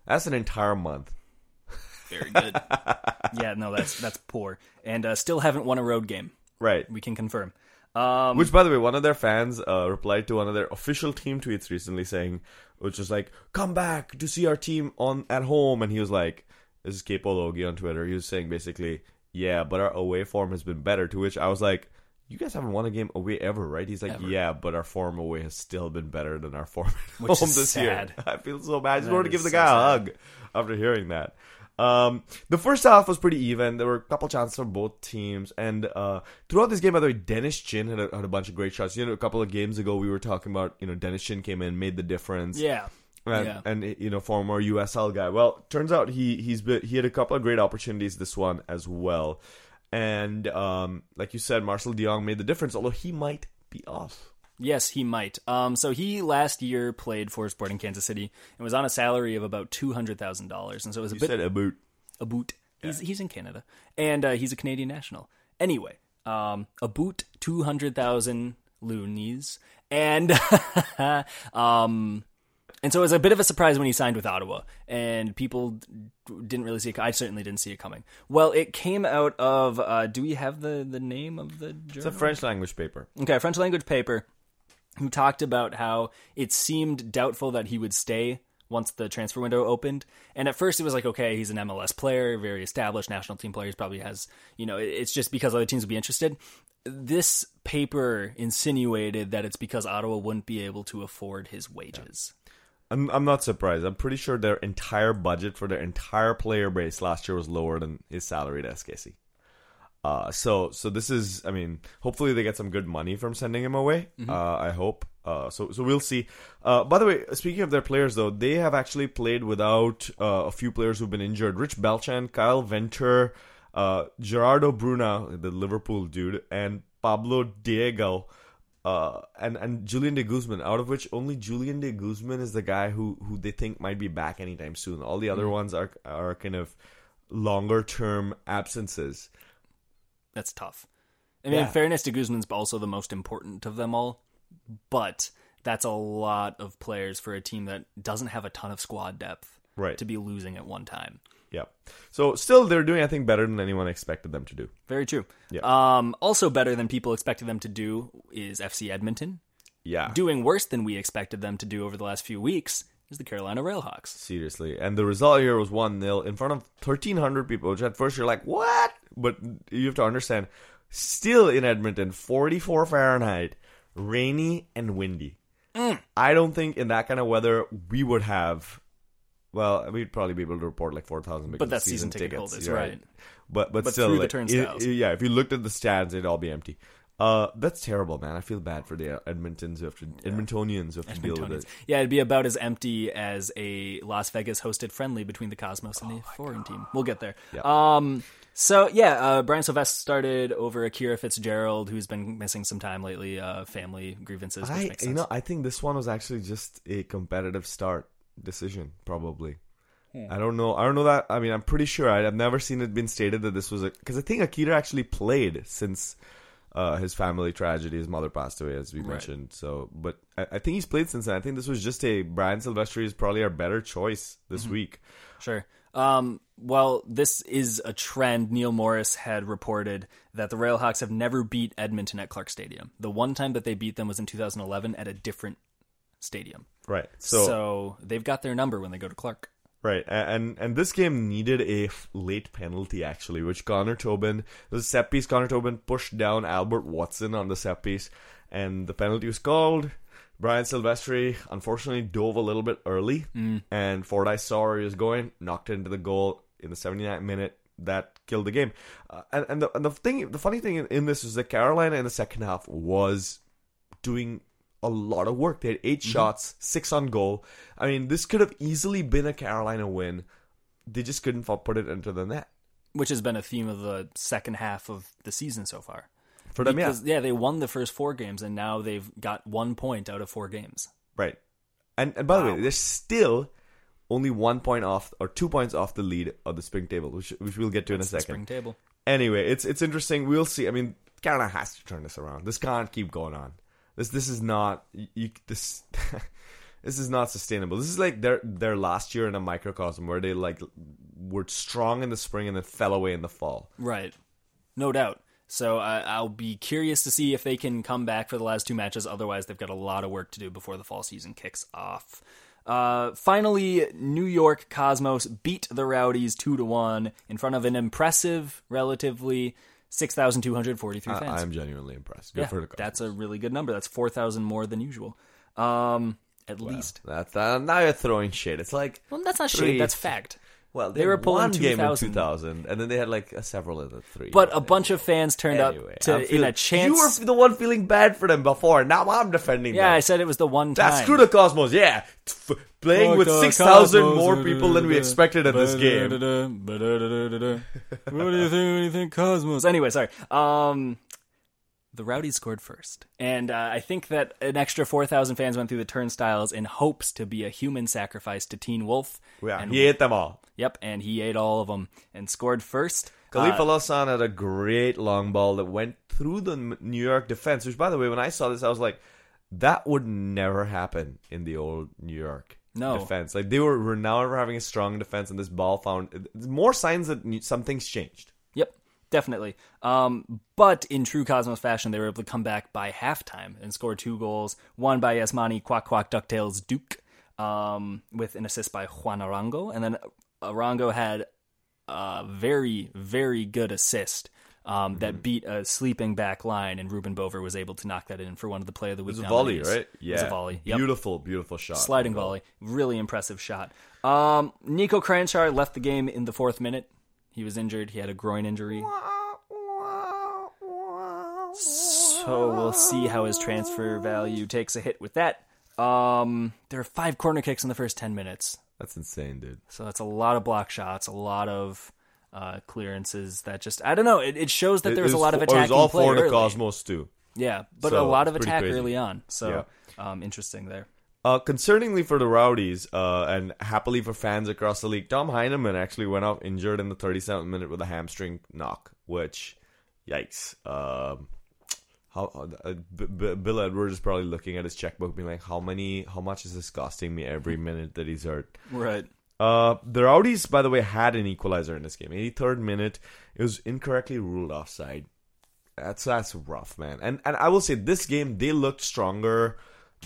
That's an entire month. Very good. Yeah, no, that's poor. And still haven't won a road game. Right. We can confirm. Which, by the way, one of their fans replied to one of their official team tweets recently saying, which was like, come back to see our team at home. And he was like, this is Capo Logi on Twitter. He was saying basically, yeah, but our away form has been better. To which I was like, you guys haven't won a game away ever, right? He's like, ever. Yeah, but our form away has still been better than our form at home this sad. Year. I feel so bad. I just wanted to give the guy a hug after hearing that. The first half was pretty even. There were a couple chances for both teams. And throughout this game, by the way, Dennis Chin had a bunch of great shots. You know, a couple of games ago, we were talking about, you know, Dennis Chin came in, made the difference. Yeah. And you know, former USL guy. Well, turns out he had a couple of great opportunities this one as well. And like you said, Marcel de Jong made the difference, although he might be off. Yes, he might. So he last year played for Sporting Kansas City and was on a salary of about $200,000. And so it was a bit... You said about. About. Yeah. He's in Canada. And he's a Canadian national. Anyway, about 200,000 loonies. And... And so it was a bit of a surprise when he signed with Ottawa, and people didn't really see it. I certainly didn't see it coming. Well, it came out of, do we have the name of the journal? It's a French language paper. Okay, a French language paper who talked about how it seemed doubtful that he would stay once the transfer window opened. And at first it was like, okay, he's an MLS player, very established national team player. He probably has, you know, it's just because other teams would be interested. This paper insinuated that it's because Ottawa wouldn't be able to afford his wages. Yeah. I'm not surprised. I'm pretty sure their entire budget for their entire player base last year was lower than his salary to SKC. So this is, I mean, hopefully they get some good money from sending him away. Mm-hmm. I hope. So we'll see. By the way, speaking of their players, though, they have actually played without a few players who've been injured. Rich Belchan, Kyle Venter, Gerardo Bruna, the Liverpool dude, and Pablo Diego. And Julian de Guzman, out of which only Julian de Guzman is the guy who they think might be back anytime soon. All the other ones are kind of longer-term absences. That's tough. I mean, in fairness, de Guzman's also the most important of them all, but that's a lot of players for a team that doesn't have a ton of squad depth to be losing at one time. Yeah. So still they're doing, I think, better than anyone expected them to do. Very true. Yeah. Also better than people expected them to do is FC Edmonton. Yeah. Doing worse than we expected them to do over the last few weeks is the Carolina Railhawks. Seriously. And the result here was 1-0 in front of 1,300 people, which at first you're like, what? But you have to understand, still in Edmonton, 44 Fahrenheit, rainy and windy. Mm. I don't think in that kind of weather we would have... Well, we'd probably be able to report like 4,000 because but that's season ticket holders, right? But still, through like, the turnstiles. Yeah, if you looked at the stands, it'd all be empty. That's terrible, man. I feel bad for the Edmontonians who have to deal with it. Yeah, it'd be about as empty as a Las Vegas hosted friendly between the Cosmos and the foreign team. We'll get there. Yeah. Brian Sylvester started over Akira Fitzgerald, who's been missing some time lately, family grievances, which makes sense. I think this one was actually just a competitive start. Decision probably. I don't know that. I mean, I'm pretty sure I've never seen it been stated that this was because I think Akira actually played since his family tragedy. His mother passed away, as we mentioned. So, but I think he's played since then. I think this was just a Brian Silvestri is probably our better choice this week. Sure. Well, this is a trend. Neil Morris had reported that the Railhawks have never beat Edmonton at Clark Stadium. The one time that they beat them was in 2011 at a different stadium. Right. So they've got their number when they go to Clark. Right, and this game needed a late penalty, actually, which Connor Tobin, the set piece, Connor Tobin pushed down Albert Watson on the set piece, and the penalty was called. Brian Silvestri, unfortunately, dove a little bit early, and Fordyce saw where he was going, knocked it into the goal in the 79th minute. That killed the game. And the funny thing in this is that Carolina in the second half was doing a lot of work. They had 8 shots, 6 on goal. I mean, this could have easily been a Carolina win. They just couldn't put it into the net. Which has been a theme of the second half of the season so far. For them, because, yeah, they won the first 4 games, and now they've got 1 point out of 4 games. Right. And by the way, they're still only 1 point off, or 2 points off the lead of the spring table, which we'll get to in a second. Spring table. Anyway, it's interesting. We'll see. I mean, Carolina has to turn this around. This can't keep going on. This is not this is not sustainable. This is like their last year in a microcosm where they were strong in the spring and then fell away in the fall. Right, no doubt. So I'll be curious to see if they can come back for the last 2 matches. Otherwise, they've got a lot of work to do before the fall season kicks off. Finally, New York Cosmos beat the Rowdies 2-1 in front of an impressive, relatively 6,243 fans. I'm genuinely impressed. Good for the Cosmos. That's a really good number. That's 4,000 more than usual. At least. Now you're throwing shit. It's like... Well, that's not shit. That's fact. Well, they were pulling 2,000, and then they had like several other 3. But a bunch of fans turned up in a chance. You were the one feeling bad for them before. Now I'm defending them. Yeah, I said it was the one time. That's true to Cosmos, yeah. Playing with 6,000 more people than we expected at this game. What do you think, Cosmos? Anyway, sorry. The Rowdies scored first. And I think that an extra 4,000 fans went through the turnstiles in hopes to be a human sacrifice to Teen Wolf. Yeah, and he ate them all. Yep, and he ate all of them and scored first. Khalifa Lausanne had a great long ball that went through the New York defense, which, by the way, when I saw this, I was like, that would never happen in the old New York defense. Like, they were now having a strong defense, and this ball found more signs that something's changed. Definitely. But in true Cosmos fashion, they were able to come back by halftime and score 2 goals, one by Yasmani Quack Quack DuckTales Duke, with an assist by Juan Arango. And then Arango had a very, very good assist that beat a sleeping back line, and Ruben Bover was able to knock that in for one of the play of the week. It was a volley, right? Yeah. It was a volley. Yep. Beautiful, beautiful shot. Sliding volley. Really impressive shot. Nico Cranchar left the game in the 4th minute. He was injured. He had a groin injury. So we'll see how his transfer value takes a hit with that. There are 5 corner kicks in the first 10 minutes. That's insane, dude. So that's a lot of block shots, a lot of clearances that just... I don't know. It shows that there was a lot of attacking play. It was all for the Cosmos, too. Yeah, but a lot of attack early on. So interesting there. Concerningly for the Rowdies, and happily for fans across the league, Tom Heineman actually went off injured in the 37th minute with a hamstring knock, which, yikes. Bill Edwards is probably looking at his checkbook being like, how much is this costing me every minute that he's hurt? Right. The Rowdies, by the way, had an equalizer in this game. 83rd minute, it was incorrectly ruled offside. That's rough, man. And I will say, this game, they looked stronger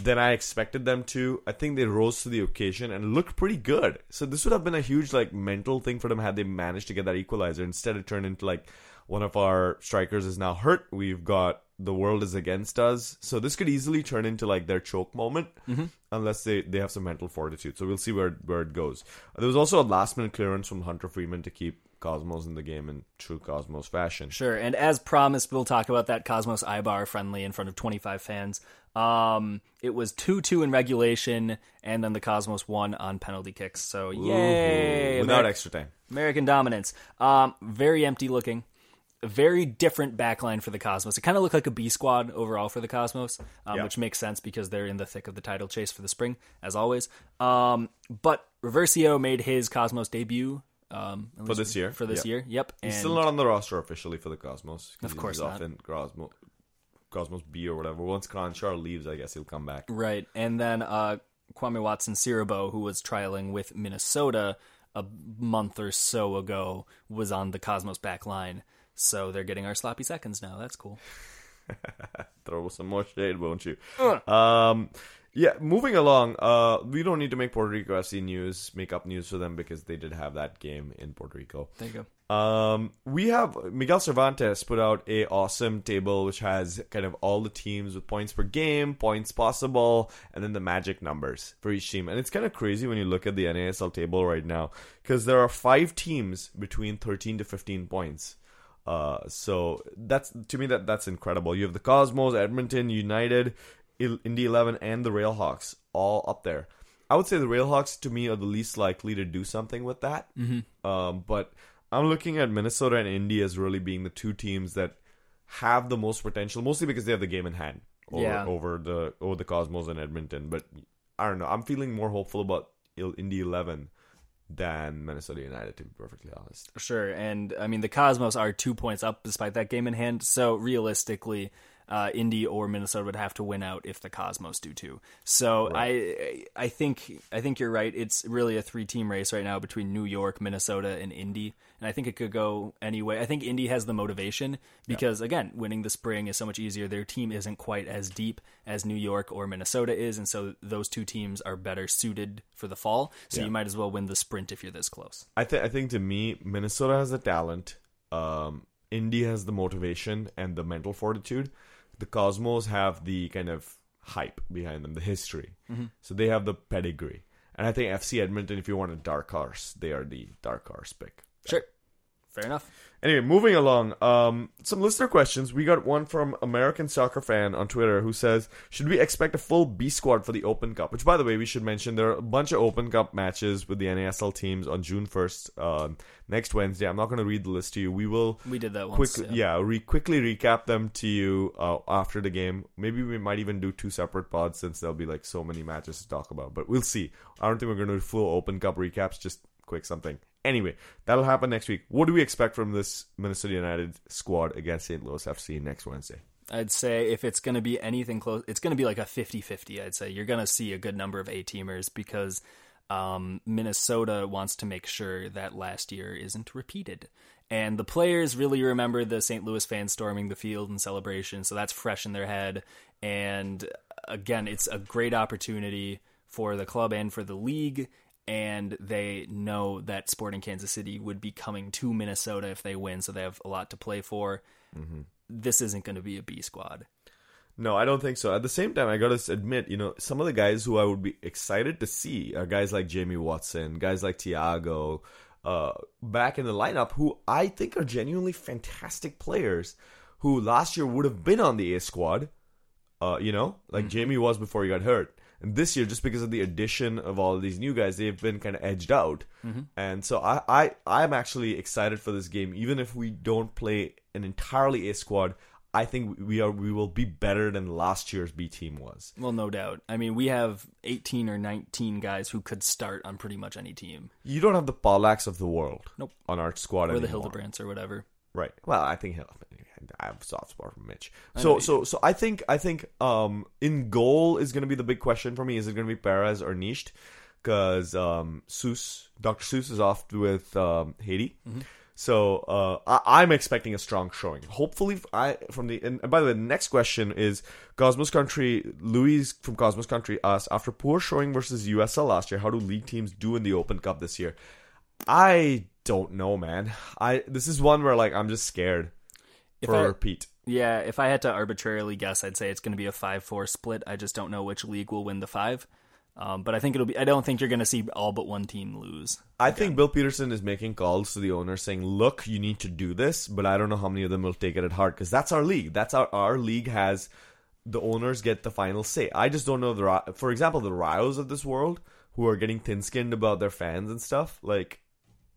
than I expected them to. I think they rose to the occasion and looked pretty good. So this would have been a huge mental thing for them had they managed to get that equalizer. Instead, it turned into one of our strikers is now hurt. We've got the world is against us. So this could easily turn into their choke moment unless they have some mental fortitude. So we'll see where it goes. There was also a last-minute clearance from Hunter Freeman to keep Cosmos in the game in true Cosmos fashion. Sure, and as promised, we'll talk about that Cosmos Ibar friendly in front of 25 fans. It was 2-2 in regulation, and then the Cosmos won on penalty kicks. So, yay! Ooh, without extra time. American dominance. Very empty looking. A very different backline for the Cosmos. It kind of looked like a B squad overall for the Cosmos, which makes sense because they're in the thick of the title chase for the spring, as always. But Reversio made his Cosmos debut for this year. Yep. He's still not on the roster officially for the Cosmos. Of course not. Often Cosmos B or whatever. Once Conchar leaves, I guess he'll come back. Right. And then Kwame Watson-Sirabo, who was trialing with Minnesota a month or so ago, was on the Cosmos back line. So they're getting our sloppy seconds now. That's cool. Throw some more shade, won't you? Yeah, moving along, we don't need to make Puerto Rico FC news, make up news for them, because they did have that game in Puerto Rico. There you go. We have Miguel Cervantes put out a awesome table, which has kind of all the teams with points per game, points possible, and then the magic numbers for each team. And it's kind of crazy when you look at the NASL table right now, because there are 5 teams between 13 to 15 points. So that's, to me, that's incredible. You have the Cosmos, Edmonton, United, Indy 11, and the Railhawks all up there. I would say the Railhawks, to me, are the least likely to do something with that. Mm-hmm. But I'm looking at Minnesota and Indy as really being the two teams that have the most potential, mostly because they have the game in hand over the Cosmos and Edmonton. But I don't know. I'm feeling more hopeful about Indy 11 than Minnesota United, to be perfectly honest. Sure. And, I mean, the Cosmos are 2 points up despite that game in hand. So, realistically, Indy or Minnesota would have to win out if the Cosmos do too. So right. I think you're right. It's really a 3-team race right now between New York, Minnesota, and Indy. And I think it could go any way. I think Indy has the motivation because, again, winning the spring is so much easier. Their team isn't quite as deep as New York or Minnesota is. And so those two teams are better suited for the fall. So you might as well win the sprint if you're this close. I think to me, Minnesota has the talent. Indy has the motivation and the mental fortitude. The Cosmos have the kind of hype behind them, the history. Mm-hmm. So they have the pedigree. And I think FC Edmonton, if you want a dark horse, they are the dark horse pick. Sure. Fair enough. Anyway, moving along. Some listener questions. We got one from American Soccer Fan on Twitter who says, should we expect a full B squad for the Open Cup? Which, by the way, we should mention there are a bunch of Open Cup matches with the NASL teams on June 1st, next Wednesday. I'm not going to read the list to you. We did that once. Quickly recap them to you after the game. Maybe we might even do 2 separate pods since there'll be like so many matches to talk about. But we'll see. I don't think we're going to do full Open Cup recaps, just quick something. Anyway, that'll happen next week. What do we expect from this Minnesota United squad against St. Louis FC next Wednesday? I'd say if it's going to be anything close, it's going to be like a 50-50, I'd say. You're going to see a good number of A-teamers because Minnesota wants to make sure that last year isn't repeated. And the players really remember the St. Louis fans storming the field in celebration, so that's fresh in their head. And again, it's a great opportunity for the club and for the league. And they know that Sporting Kansas City would be coming to Minnesota if they win, so they have a lot to play for. Mm-hmm. This isn't going to be a B squad. No, I don't think so. At the same time, I got to admit, some of the guys who I would be excited to see are guys like Jamie Watson, guys like Thiago, back in the lineup, who I think are genuinely fantastic players who last year would have been on the A squad, mm-hmm. Jamie was before he got hurt. And this year, just because of the addition of all of these new guys, they've been kind of edged out. Mm-hmm. And so I'm actually excited for this game. Even if we don't play an entirely A squad, I think we will be better than last year's B team was. Well, no doubt. I mean, we have 18 or 19 guys who could start on pretty much any team. You don't have the Pollacks of the world on our squad anymore. Or the Hildebrands or whatever. Right. Well, I think I have a soft spot for Mitch. So I think in goal is going to be the big question for me. Is it going to be Perez or Nicht? Because Dr. Seuss is off with Haiti. Mm-hmm. So I'm expecting a strong showing. Hopefully, and by the way, the next question is Cosmos Country. Louise from Cosmos Country asked, after poor showing versus USL last year, how do league teams do in the Open Cup this year? I don't know, man. This is one where I'm just scared. Repeat. Yeah, if I had to arbitrarily guess, I'd say it's going to be a 5-4 split. I just don't know which league will win the 5. But I think I don't think you're going to see all but one team lose. I think Bill Peterson is making calls to the owner saying, look, you need to do this, but I don't know how many of them will take it at heart because that's our league. That's our league has the owners get the final say. I just don't know, for example, the Rios of this world who are getting thin-skinned about their fans and stuff.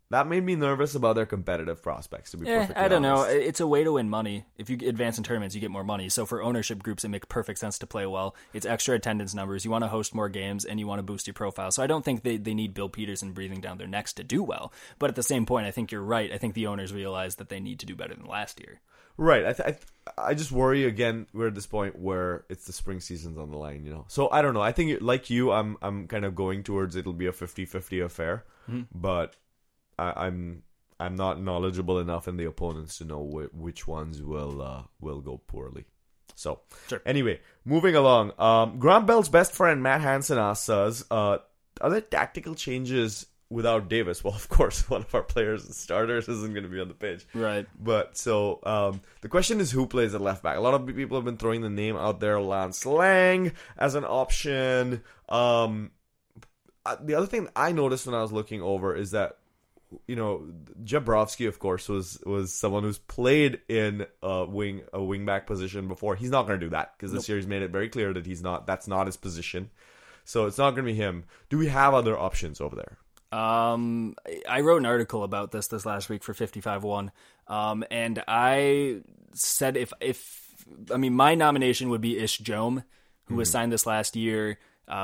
That made me nervous about their competitive prospects, to be perfectly honest. I don't know. It's a way to win money. If you advance in tournaments, you get more money. So for ownership groups, it makes perfect sense to play well. It's extra attendance numbers. You want to host more games, and you want to boost your profile. So I don't think they need Bill Peterson breathing down their necks to do well. But at the same point, I think you're right. I think the owners realize that they need to do better than last year. Right. I just worry, again, we're at this point where it's the spring season's on the line, you know. So I don't know. I think, like you, I'm kind of going towards it'll be a 50-50 affair. Mm-hmm. But I'm not knowledgeable enough in the opponents to know which ones will go poorly. So, sure. Anyway, moving along. Graham Bell's best friend, Matt Hansen, asks us, are there tactical changes without Davis? Well, of course, one of our players and starters isn't going to be on the pitch. Right. But, so, the question is who plays at left back? A lot of people have been throwing the name out there, Lance Lang, as an option. The other thing I noticed when I was looking over is that, you know, Jabrovsky, of course, was someone who's played in a wing back position before. He's not going to do that because this year he's made it very clear that that's not his position. So it's not going to be him. Do we have other options over there? I wrote an article about this last week for 55-1, and I said if my nomination would be Ish Jome, who was signed this last year.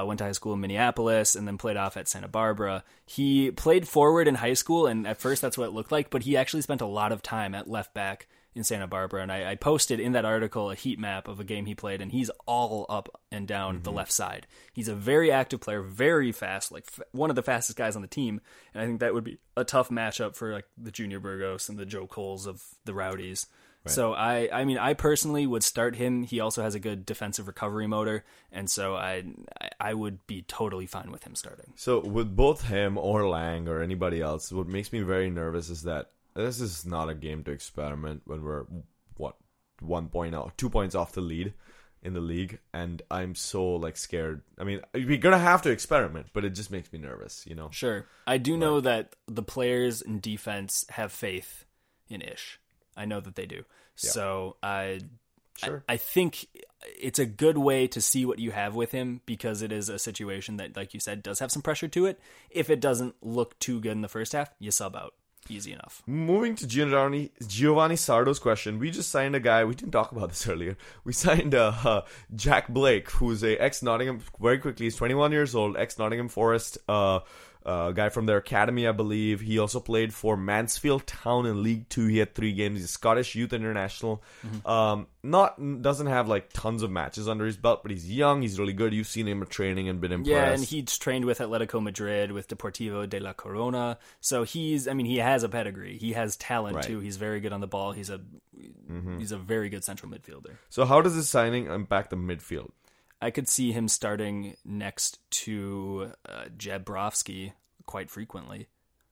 Went to high school in Minneapolis and then played off at Santa Barbara. He played forward in high school, and at first that's what it looked like, but he actually spent a lot of time at left back in Santa Barbara. And I posted in that article a heat map of a game he played, and he's all up and down the left side. He's a very active player, very fast, like one of the fastest guys on the team. And I think that would be a tough matchup for like the Junior Burgos and the Joe Coles of the Rowdies. Right. So I personally would start him. He also has a good defensive recovery motor, and so I would be totally fine with him starting. So with both him or Lang or anybody else, what makes me very nervous is that this is not a game to experiment when we're 2 points off the lead in the league, and I'm so scared. I mean, we're gonna have to experiment, but it just makes me nervous, you know. Sure, I do know that the players in defense have faith in Ish. I know that they do. Yeah. So I think it's a good way to see what you have with him, because it is a situation that, like you said, does have some pressure to it. If it doesn't look too good in the first half, you sub out. Easy enough. Moving to Giovanni Sardo's question. We just signed a guy. We didn't talk about this earlier. We signed Jack Blake, who's a ex-Nottingham, very quickly, he's 21 years old, ex-Nottingham Forest guy from their academy, I believe. He also played for Mansfield Town in League 2. He had 3 games. He's Scottish Youth International. Doesn't have tons of matches under his belt, but he's young. He's really good. You've seen him at training and been impressed. Yeah, and he's trained with Atletico Madrid, with Deportivo de la Corona. So he has a pedigree. He has talent too. He's very good on the ball. He's a very good central midfielder. So how does this signing impact the midfield? I could see him starting next to Jabrovsky quite frequently.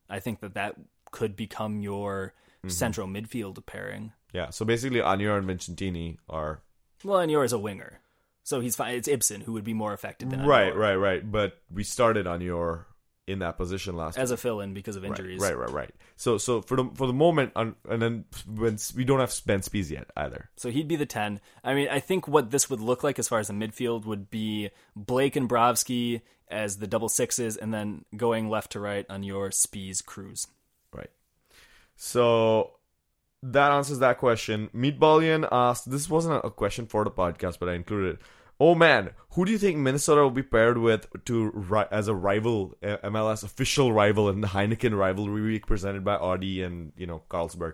I think that could become your central midfield pairing. Yeah, so basically Anior and Vincentini are... Well, Anior is a winger, so he's fine. It's Ibsen who would be more affected than Anior. Right. But we started Anior in that position last as week. A fill-in because of injuries. Right. So for the moment, and then we don't have Ben Spies yet either. So he'd be the 10. I mean, I think what this would look like as far as the midfield would be Blake and Brovsky as the double sixes, and then going left to right on your Spies Cruise. Right. So that answers that question. Meatballian asked, this wasn't a question for the podcast, but I included it. Oh man, who do you think Minnesota will be paired with as a rival, MLS official rival in the Heineken rivalry week presented by Audi and, Carlsberg?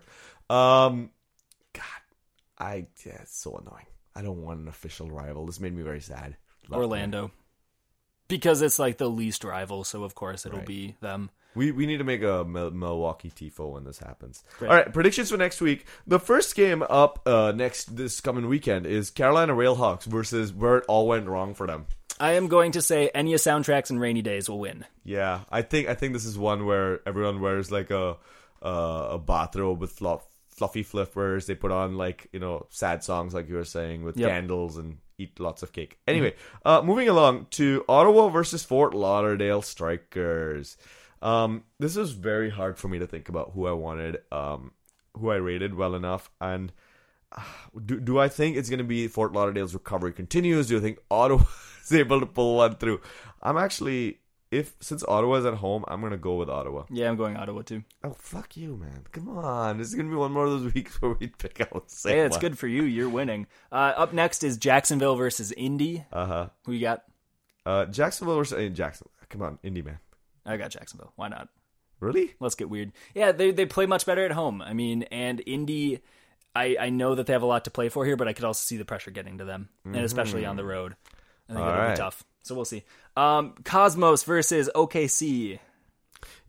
It's so annoying. I don't want an official rival. This made me very sad. Love Orlando. That. Because it's the least rival, so of course it'll be them. We need to make a Milwaukee TIFO when this happens. Great. All right, predictions for next week. The first game up this coming weekend is Carolina Railhawks versus where it all went wrong for them. I am going to say Enya Soundtracks and Rainy Days will win. Yeah, I think this is one where everyone wears a bathrobe with fluffy flippers. They put on sad songs like you were saying with candles and eat lots of cake. Anyway, moving along to Ottawa versus Fort Lauderdale Strikers. This was very hard for me to think about who I wanted, who I rated well enough. And do I think it's going to be Fort Lauderdale's recovery continues? Do you think Ottawa is able to pull one through? I'm actually Since Ottawa's at home, I'm going to go with Ottawa. Yeah, I'm going Ottawa too. Oh, fuck you, man. Come on. This is going to be one more of those weeks where we pick out the same one. Hey, it's good for you. You're winning. Up next is Jacksonville versus Indy. Uh-huh. Who you got? Jacksonville versus Jacksonville. Come on, Indy, man. I got Jacksonville. Why not? Really? Let's get weird. Yeah, they play much better at home. I mean, and Indy, I know that they have a lot to play for here, but I could also see the pressure getting to them, and especially on the road. I think that'll be tough. So we'll see. Cosmos versus OKC.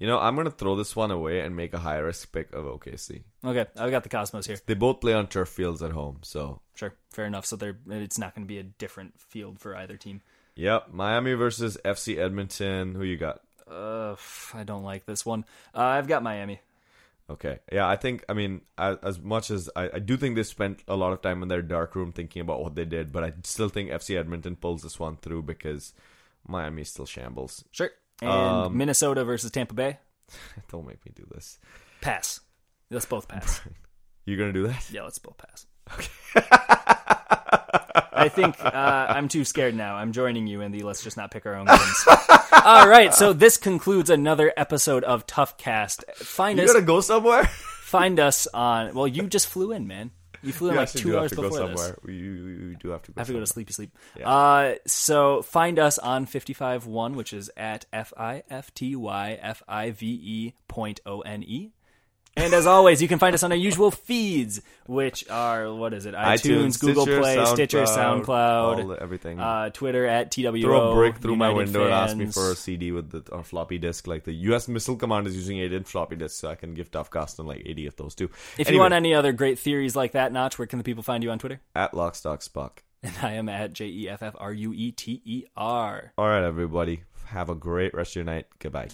You know, I'm going to throw this one away and make a high-risk pick of OKC. Okay, I've got the Cosmos here. They both play on turf fields at home, so... Sure, fair enough. So it's not going to be a different field for either team. Yep, Miami versus FC Edmonton. Who you got? I don't like this one. I've got Miami. Okay. Yeah, I think, as much as I do think they spent a lot of time in their dark room thinking about what they did, but I still think FC Edmonton pulls this one through because Miami still shambles. Sure. And Minnesota versus Tampa Bay. Don't make me do this. Pass. Let's both pass. You're going to do that? Yeah, let's both pass. Okay. I think I'm too scared now. I'm joining you in the let's just not pick our own games. All right, so this concludes another episode of Tough Cast. You gotta go somewhere? Find us on... Well, you just flew in, man. You flew in 2 hours before this. You do have to go somewhere. I have to go to Sleepy Sleep. Yeah. So find us on 55.1, which is at FIFTYFIVE.ONE. And as always, you can find us on our usual feeds, which are, iTunes, Google Play, Stitcher, SoundCloud, everything. Twitter at TWO. Throw a brick through my window and ask me for a CD with or floppy disk. Like the U.S. Missile Command is using 8-inch floppy disks, so I can give Toughcast on like 80 of those too. If you want any other great theories like that, Notch, where can the people find you on Twitter? At LockstockSpock. And I am at JEFFRUETER. All right, everybody. Have a great rest of your night. Goodbye.